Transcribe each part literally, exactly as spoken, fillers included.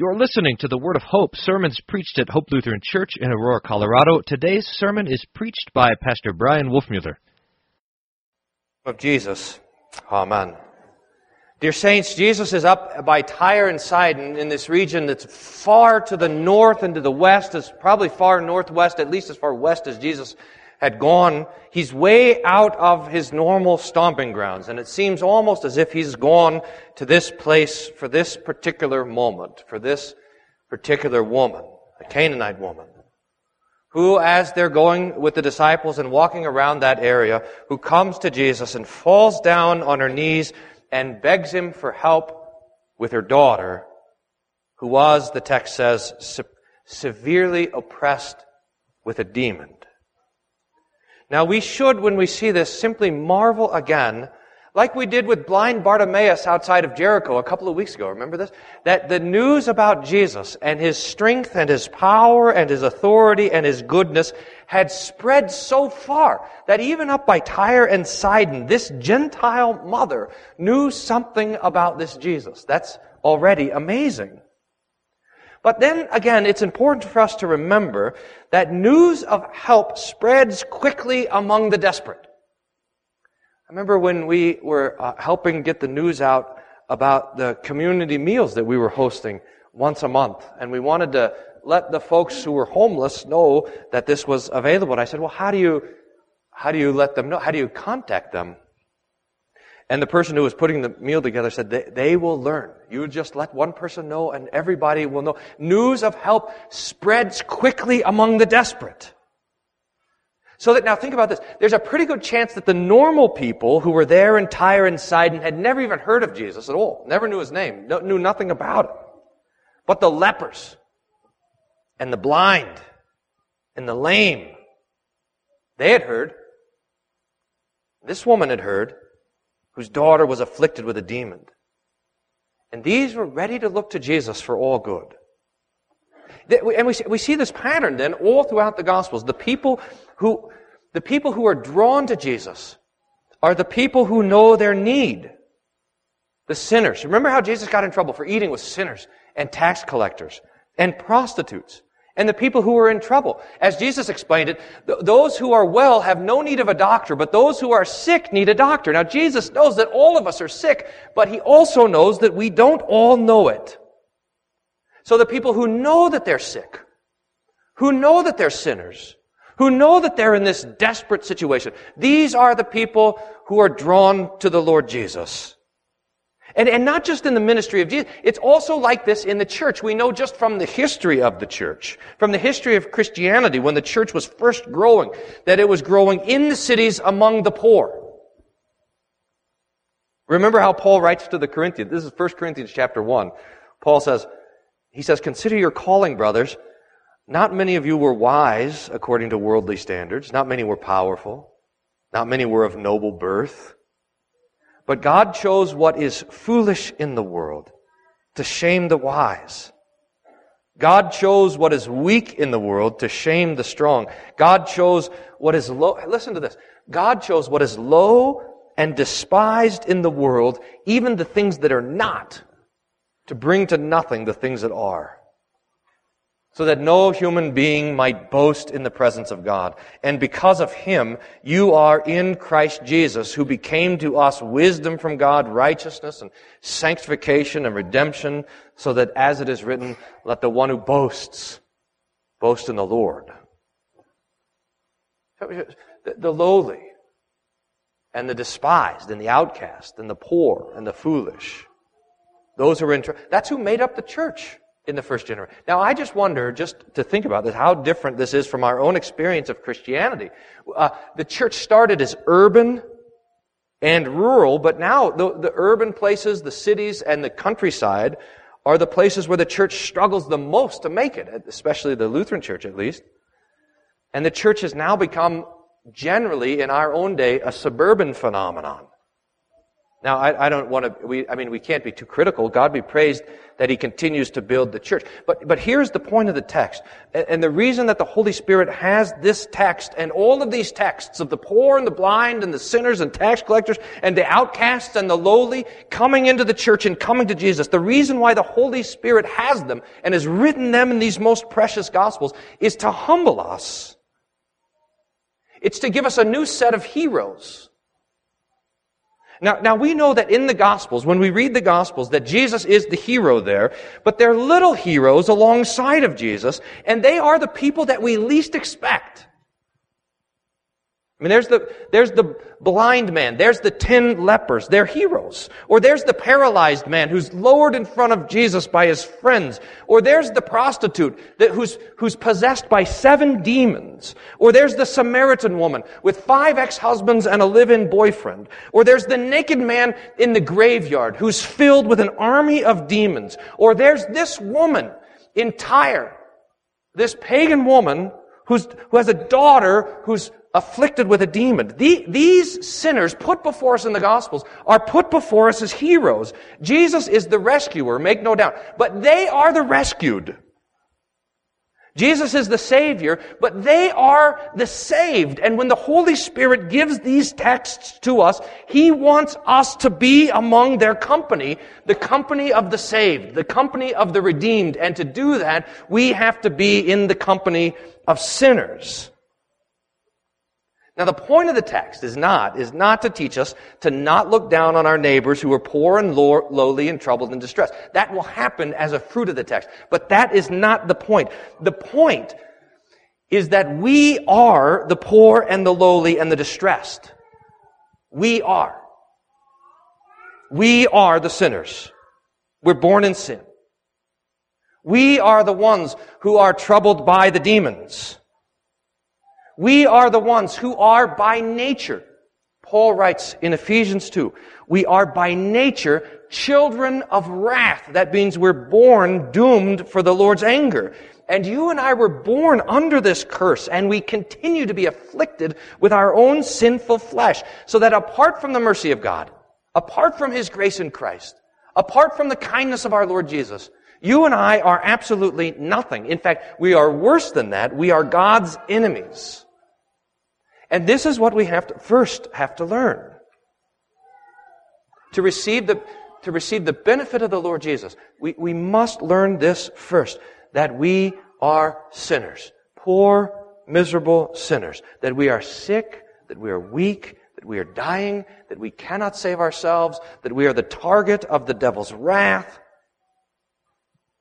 You're listening to the Word of Hope, sermons preached at Hope Lutheran Church in Aurora, Colorado. Today's sermon is preached by Pastor Brian Wolfmuller. Of Jesus. Amen. Dear saints, Jesus is up by Tyre and Sidon in this region that's far to the north and to the west. It's probably far northwest, at least as far west as Jesus had gone. He's way out of his normal stomping grounds, and it seems almost as if he's gone to this place for this particular moment, for this particular woman, a Canaanite woman, who, as they're going with the disciples and walking around that area, who comes to Jesus and falls down on her knees and begs him for help with her daughter, who was, the text says, se- severely oppressed with a demon. Now we should, when we see this, simply marvel again, like we did with blind Bartimaeus outside of Jericho a couple of weeks ago, remember this? That the news about Jesus and his strength and his power and his authority and his goodness had spread so far that even up by Tyre and Sidon, this Gentile mother knew something about this Jesus. That's already amazing. But then again, it's important for us to remember that news of help spreads quickly among the desperate. I remember when we were uh, helping get the news out about the community meals that we were hosting once a month, and we wanted to let the folks who were homeless know that this was available. And I said, well, how do you, how do you let them know? How do you contact them? And the person who was putting the meal together said, they, they will learn. You just let one person know and everybody will know. News of help spreads quickly among the desperate. So that, now think about this. There's a pretty good chance that the normal people who were there in Tyre and Sidon had never even heard of Jesus at all. Never knew his name. No, knew nothing about him. But the lepers and the blind and the lame, they had heard. This woman had heard, whose daughter was afflicted with a demon. And these were ready to look to Jesus for all good. And we see this pattern then all throughout the Gospels. The people who, the people who are drawn to Jesus are the people who know their need. The sinners. Remember how Jesus got in trouble for eating with sinners and tax collectors and prostitutes. And the people who are in trouble. As Jesus explained it, th- those who are well have no need of a doctor, but those who are sick need a doctor. Now, Jesus knows that all of us are sick, but he also knows that we don't all know it. So the people who know that they're sick, who know that they're sinners, who know that they're in this desperate situation, these are the people who are drawn to the Lord Jesus. And, and not just in the ministry of Jesus, it's also like this in the church. We know just from the history of the church, from the history of Christianity, when the church was first growing, that it was growing in the cities among the poor. Remember how Paul writes to the Corinthians. This is First Corinthians chapter one. Paul says, he says, "Consider your calling, brothers. Not many of you were wise according to worldly standards. Not many were powerful. Not many were of noble birth. But God chose what is foolish in the world to shame the wise. God chose what is weak in the world to shame the strong. God chose what is low." Listen to this. "God chose what is low and despised in the world, even the things that are not, to bring to nothing the things that are, so that no human being might boast in the presence of God. And because of him, you are in Christ Jesus, who became to us wisdom from God, righteousness and sanctification and redemption, so that as it is written, let the one who boasts, boast in the Lord." The lowly and the despised and the outcast and the poor and the foolish, those who are in trouble, that's who made up the church in the first generation. Now, I just wonder, just to think about this, how different this is from our own experience of Christianity. Uh, the church started as urban and rural, but now the, the urban places, the cities, and the countryside are the places where the church struggles the most to make it, especially the Lutheran church, at least. And the church has now become, generally in our own day, a suburban phenomenon. Now, I, I don't want to, we, I mean, we can't be too critical. God be praised that he continues to build the church. But, but here's the point of the text. And, and the reason that the Holy Spirit has this text and all of these texts of the poor and the blind and the sinners and tax collectors and the outcasts and the lowly coming into the church and coming to Jesus, the reason why the Holy Spirit has them and has written them in these most precious gospels is to humble us. It's to give us a new set of heroes. Now, now we know that in the Gospels, when we read the Gospels, that Jesus is the hero there, but they're little heroes alongside of Jesus, and they are the people that we least expect. I mean, there's the, there's the blind man, there's the ten lepers, they're heroes. Or there's the paralyzed man who's lowered in front of Jesus by his friends. Or there's the prostitute that, who's, who's possessed by seven demons. Or there's the Samaritan woman with five ex-husbands and a live-in boyfriend. Or there's the naked man in the graveyard who's filled with an army of demons. Or there's this woman in Tyre, this pagan woman who's, who has a daughter who's afflicted with a demon. The, these sinners put before us in the Gospels are put before us as heroes. Jesus is the rescuer, make no doubt. But they are the rescued. Jesus is the Savior, but they are the saved. And when the Holy Spirit gives these texts to us, he wants us to be among their company, the company of the saved, the company of the redeemed. And to do that, we have to be in the company of sinners. Now, the point of the text is not, is not to teach us to not look down on our neighbors who are poor and low, lowly and troubled and distressed. That will happen as a fruit of the text. But that is not the point. The point is that we are the poor and the lowly and the distressed. We are. We are the sinners. We're born in sin. We are the ones who are troubled by the demons. We are the ones who are by nature, Paul writes in Ephesians two, we are by nature children of wrath. That means we're born doomed for the Lord's anger. And you and I were born under this curse, and we continue to be afflicted with our own sinful flesh, so that apart from the mercy of God, apart from his grace in Christ, apart from the kindness of our Lord Jesus, you and I are absolutely nothing. In fact, we are worse than that. We are God's enemies. And this is what we have to first have to learn. To receive the, to receive the benefit of the Lord Jesus, we, we must learn this first, that we are sinners, poor, miserable sinners, that we are sick, that we are weak, that we are dying, that we cannot save ourselves, that we are the target of the devil's wrath,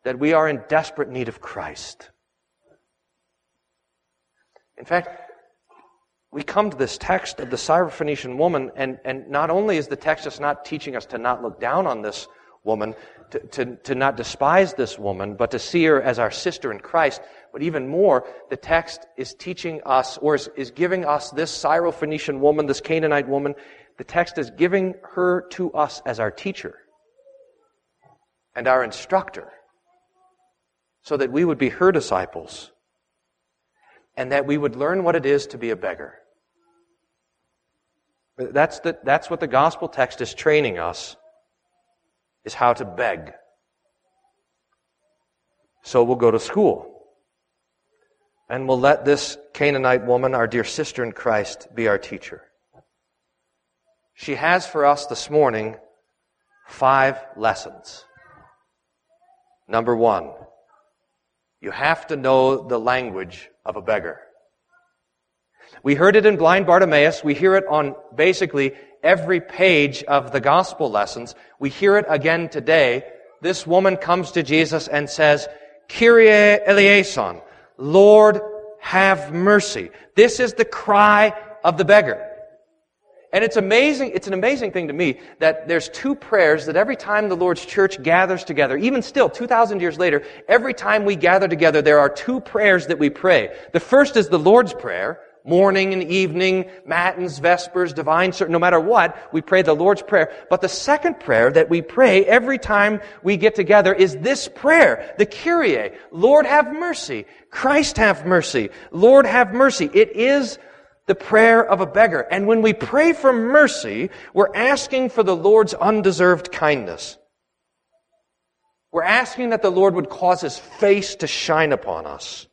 that we are in desperate need of Christ. In fact, we come to this text of the Syrophoenician woman, and, and not only is the text just not teaching us to not look down on this woman, to, to, to not despise this woman, but to see her as our sister in Christ, but even more, the text is teaching us, or is, is giving us this Syrophoenician woman, this Canaanite woman, the text is giving her to us as our teacher and our instructor, so that we would be her disciples, and that we would learn what it is to be a beggar. That's, the, that's what the gospel text is training us, is how to beg. So we'll go to school, and we'll let this Canaanite woman, our dear sister in Christ, be our teacher. She has for us this morning five lessons. Number one, you have to know the language of a beggar. We heard it in blind Bartimaeus. We hear it on basically every page of the gospel lessons. We hear it again today. This woman comes to Jesus and says, Kyrie eleison, Lord, have mercy. This is the cry of the beggar. And it's amazing, it's an amazing thing to me that there's two prayers that every time the Lord's church gathers together, even still, two thousand years later, every time we gather together, there are two prayers that we pray. The first is the Lord's Prayer, morning and evening, matins, vespers, divine service, no matter what, we pray the Lord's Prayer. But the second prayer that we pray every time we get together is this prayer, the Kyrie, Lord have mercy, Christ have mercy, Lord have mercy. It is the prayer of a beggar. And when we pray for mercy, we're asking for the Lord's undeserved kindness. We're asking that the Lord would cause His face to shine upon us.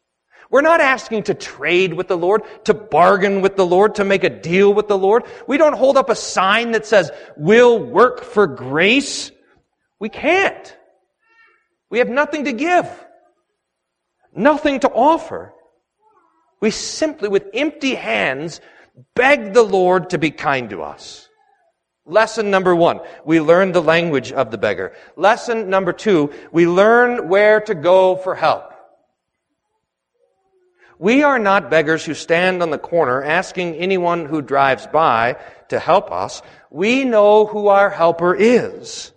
We're not asking to trade with the Lord, to bargain with the Lord, to make a deal with the Lord. We don't hold up a sign that says, "We'll work for grace." We can't. We have nothing to give, nothing to offer. We simply, with empty hands, beg the Lord to be kind to us. Lesson number one, we learn the language of the beggar. Lesson number two, we learn where to go for help. We are not beggars who stand on the corner asking anyone who drives by to help us. We know who our helper is.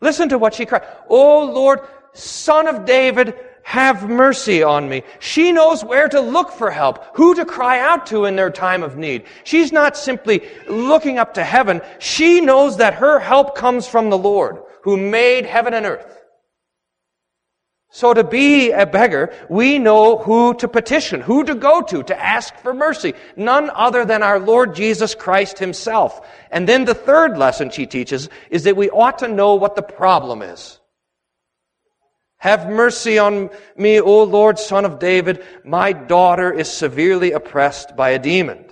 Listen to what she cried. "O Lord, Son of David, have mercy on me." She knows where to look for help, who to cry out to in their time of need. She's not simply looking up to heaven. She knows that her help comes from the Lord, who made heaven and earth. So to be a beggar, we know who to petition, who to go to, to ask for mercy. None other than our Lord Jesus Christ Himself. And then the third lesson she teaches is that we ought to know what the problem is. "Have mercy on me, O Lord, Son of David. My daughter is severely oppressed by a demon."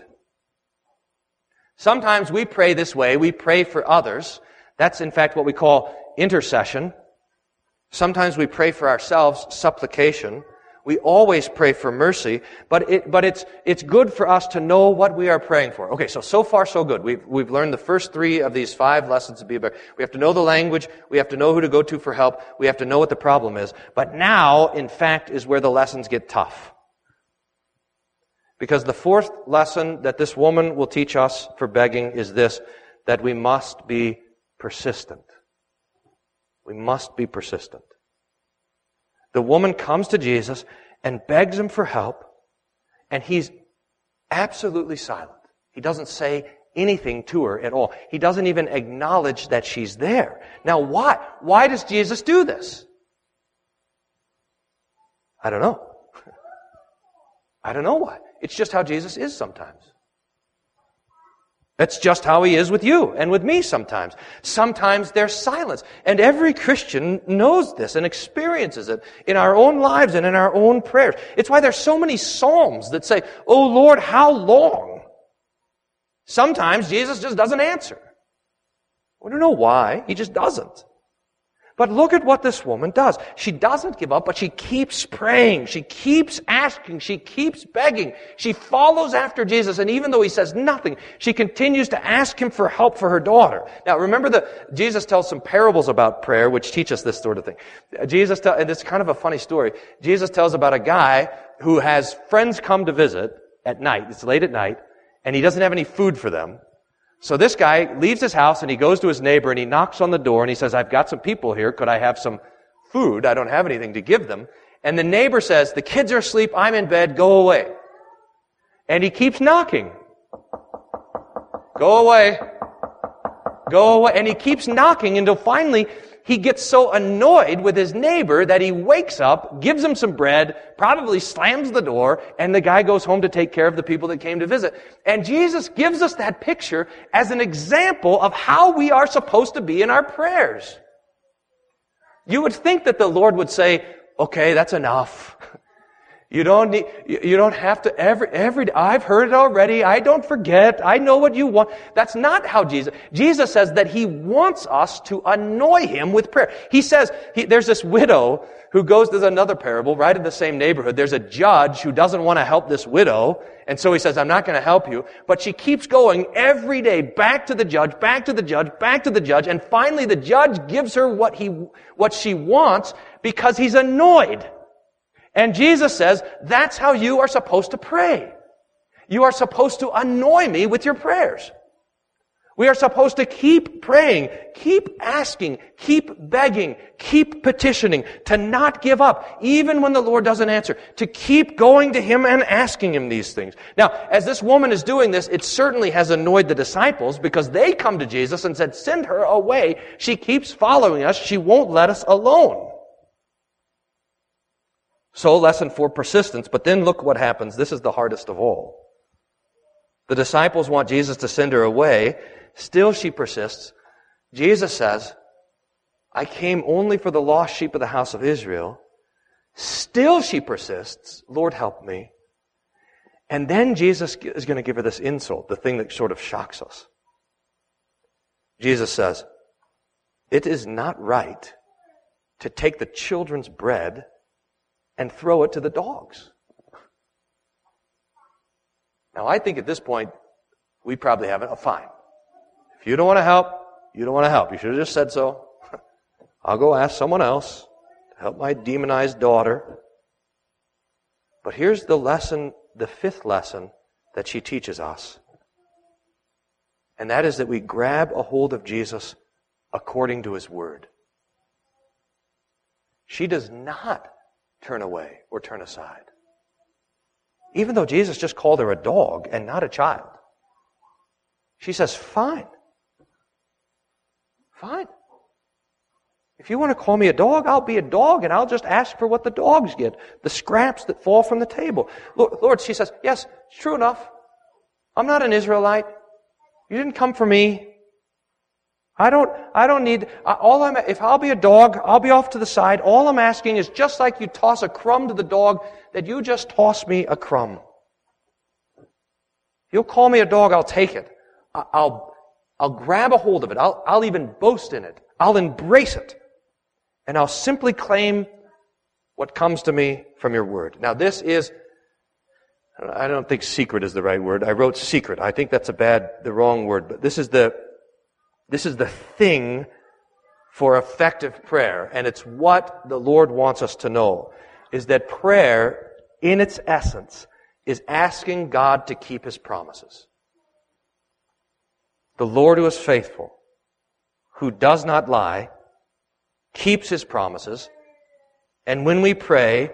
Sometimes we pray this way. We pray for others. That's in fact what we call intercession. Sometimes we pray for ourselves, supplication. We always pray for mercy, but it, but it's, it's good for us to know what we are praying for. Okay, so, so far, so good. We've, we've learned the first three of these five lessons to be a beggar. We have to know the language. We have to know who to go to for help. We have to know what the problem is. But now, in fact, is where the lessons get tough. Because the fourth lesson that this woman will teach us for begging is this, that we must be persistent. We must be persistent. The woman comes to Jesus and begs Him for help, and He's absolutely silent. He doesn't say anything to her at all. He doesn't even acknowledge that she's there. Now, why? Why does Jesus do this? I don't know. I don't know why. It's just how Jesus is sometimes. That's just how He is with you and with me sometimes. Sometimes there's silence. And every Christian knows this and experiences it in our own lives and in our own prayers. It's why there's so many psalms that say, "Oh Lord, how long?" Sometimes Jesus just doesn't answer. We don't know why. He just doesn't. But look at what this woman does. She doesn't give up, but she keeps praying. She keeps asking. She keeps begging. She follows after Jesus, and even though He says nothing, she continues to ask Him for help for her daughter. Now, remember that Jesus tells some parables about prayer, which teach us this sort of thing. Jesus, te- and it's kind of a funny story. Jesus tells about a guy who has friends come to visit at night. It's late at night, and he doesn't have any food for them. So this guy leaves his house and he goes to his neighbor and he knocks on the door and he says, "I've got some people here. Could I have some food? I don't have anything to give them." And the neighbor says, "The kids are asleep. I'm in bed. Go away." And he keeps knocking. Go away. Go away. And he keeps knocking until finally he gets so annoyed with his neighbor that he wakes up, gives him some bread, probably slams the door, and the guy goes home to take care of the people that came to visit. And Jesus gives us that picture as an example of how we are supposed to be in our prayers. You would think that the Lord would say, "Okay, that's enough. You don't need, you don't have to every, every, I've heard it already. I don't forget. I know what you want." That's not how Jesus, Jesus says that He wants us to annoy Him with prayer. He says, he, there's this widow who goes, there's another parable right in the same neighborhood. There's a judge who doesn't want to help this widow. And so he says, "I'm not going to help you." But she keeps going every day back to the judge, back to the judge, back to the judge. And finally the judge gives her what he, what she wants because he's annoyed. And Jesus says, that's how you are supposed to pray. You are supposed to annoy me with your prayers. We are supposed to keep praying, keep asking, keep begging, keep petitioning, to not give up, even when the Lord doesn't answer, to keep going to Him and asking Him these things. Now, as this woman is doing this, it certainly has annoyed the disciples because they come to Jesus and said, "Send her away. She keeps following us. She won't let us alone." So, lesson for persistence, but then look what happens. This is the hardest of all. The disciples want Jesus to send her away. Still she persists. Jesus says, I came only for the lost sheep of the house of Israel. Still she persists. Lord, help me. And then Jesus is going to give her this insult, the thing that sort of shocks us. Jesus says, it is not right to take the children's bread and throw it to the dogs. Now, I think at this point, we probably haven't. Oh, fine. If you don't want to help, you don't want to help. You should have just said so. I'll go ask someone else to help my demonized daughter. But here's the lesson, the fifth lesson that she teaches us. And that is that we grab a hold of Jesus according to His Word. She does not turn away or turn aside. Even though Jesus just called her a dog and not a child. She says, fine. Fine. If you want to call me a dog, I'll be a dog and I'll just ask for what the dogs get. The scraps that fall from the table. Lord, she says, yes, true enough. I'm not an Israelite. You didn't come for me. I don't, I don't need, all I'm, if I'll be a dog, I'll be off to the side. All I'm asking is just like you toss a crumb to the dog, that you just toss me a crumb. You'll call me a dog, I'll take it. I'll, I'll grab a hold of it. I'll, I'll even boast in it. I'll embrace it. And I'll simply claim what comes to me from your word. Now this is, I don't think secret is the right word. I wrote secret. I think that's a bad, the wrong word, but this is the, This is the thing for effective prayer, and it's what the Lord wants us to know, is that prayer, in its essence, is asking God to keep His promises. The Lord who is faithful, who does not lie, keeps His promises, and when we pray,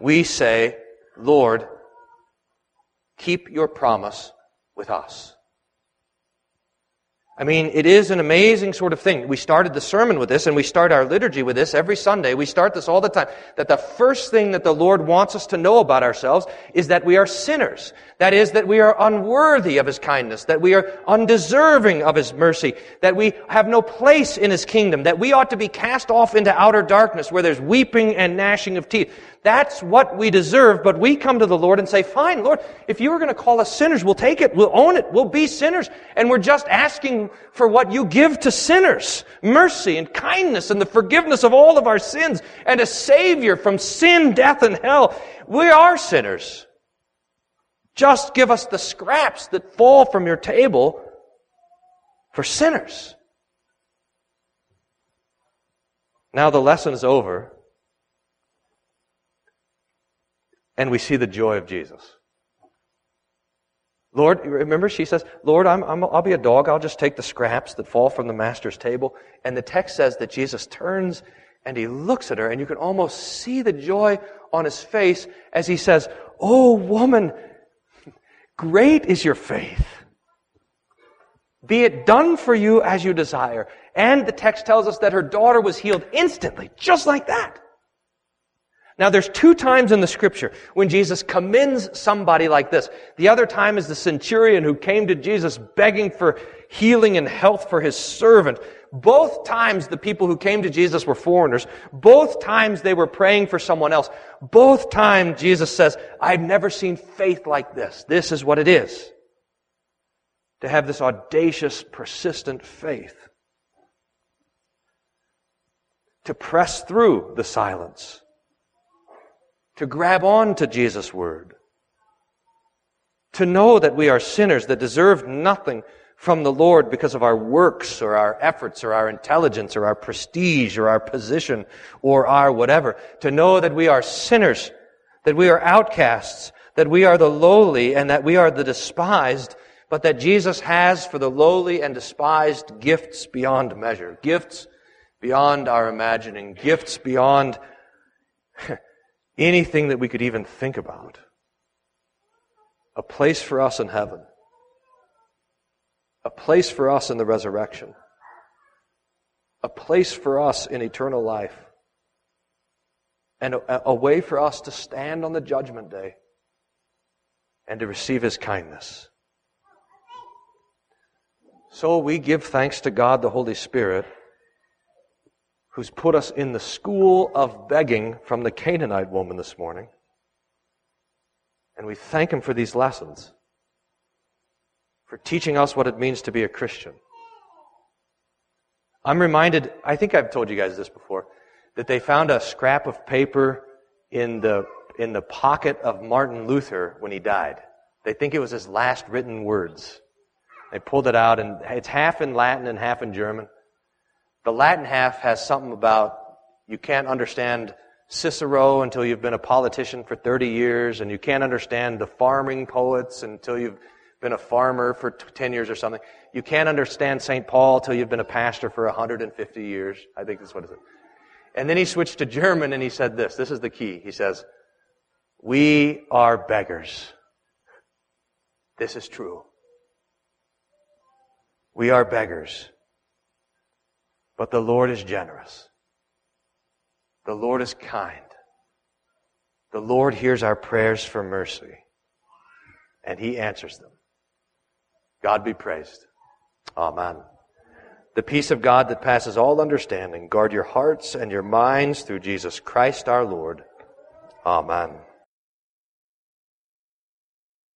we say, Lord, keep your promise with us. I mean, it is an amazing sort of thing. We started the sermon with this, and we start our liturgy with this every Sunday. We start this all the time, that the first thing that the Lord wants us to know about ourselves is that we are sinners. That is, that we are unworthy of His kindness, that we are undeserving of His mercy, that we have no place in His kingdom, that we ought to be cast off into outer darkness where there's weeping and gnashing of teeth. That's what we deserve, but we come to the Lord and say, fine, Lord, if you were going to call us sinners, we'll take it, we'll own it, we'll be sinners, and we're just asking for what you give to sinners, mercy and kindness and the forgiveness of all of our sins and a Savior from sin, death, and hell. We are sinners. Just give us the scraps that fall from your table for sinners. Now the lesson is over. And we see the joy of Jesus. Lord, remember she says, Lord, I'm, I'm, I'll be a dog. I'll just take the scraps that fall from the master's table. And the text says that Jesus turns and He looks at her, and you can almost see the joy on His face as He says, oh, woman, great is your faith. Be it done for you as you desire. And the text tells us that her daughter was healed instantly, just like that. Now, there's two times in the Scripture when Jesus commends somebody like this. The other time is the centurion who came to Jesus begging for healing and health for his servant. Both times the people who came to Jesus were foreigners. Both times they were praying for someone else. Both times Jesus says, I've never seen faith like this. This is what it is. To have this audacious, persistent faith. To press through the silence. To grab on to Jesus' word. To know that we are sinners that deserve nothing from the Lord because of our works or our efforts or our intelligence or our prestige or our position or our whatever. To know that we are sinners, that we are outcasts, that we are the lowly and that we are the despised, but that Jesus has for the lowly and despised gifts beyond measure, gifts beyond our imagining, gifts beyond anything that we could even think about. A place for us in heaven. A place for us in the resurrection. A place for us in eternal life. And a, a way for us to stand on the judgment day and to receive His kindness. So we give thanks to God, the Holy Spirit, who's put us in the school of begging from the Canaanite woman this morning. And we thank Him for these lessons, for teaching us what it means to be a Christian. I'm reminded, I think I've told you guys this before, that they found a scrap of paper in the in the pocket of Martin Luther when he died. They think it was his last written words. They pulled it out, and it's half in Latin and half in German. The Latin half has something about you can't understand Cicero until you've been a politician for thirty years, and you can't understand the farming poets until you've been a farmer for ten years or something. You can't understand Saint Paul until you've been a pastor for one hundred fifty years. I think that's what it is. And then he switched to German, and he said this. This is the key. He says, "We are beggars." This is true. We are beggars. But the Lord is generous. The Lord is kind. The Lord hears our prayers for mercy, and He answers them. God be praised. Amen. The peace of God that passes all understanding, guard your hearts and your minds through Jesus Christ our Lord. Amen.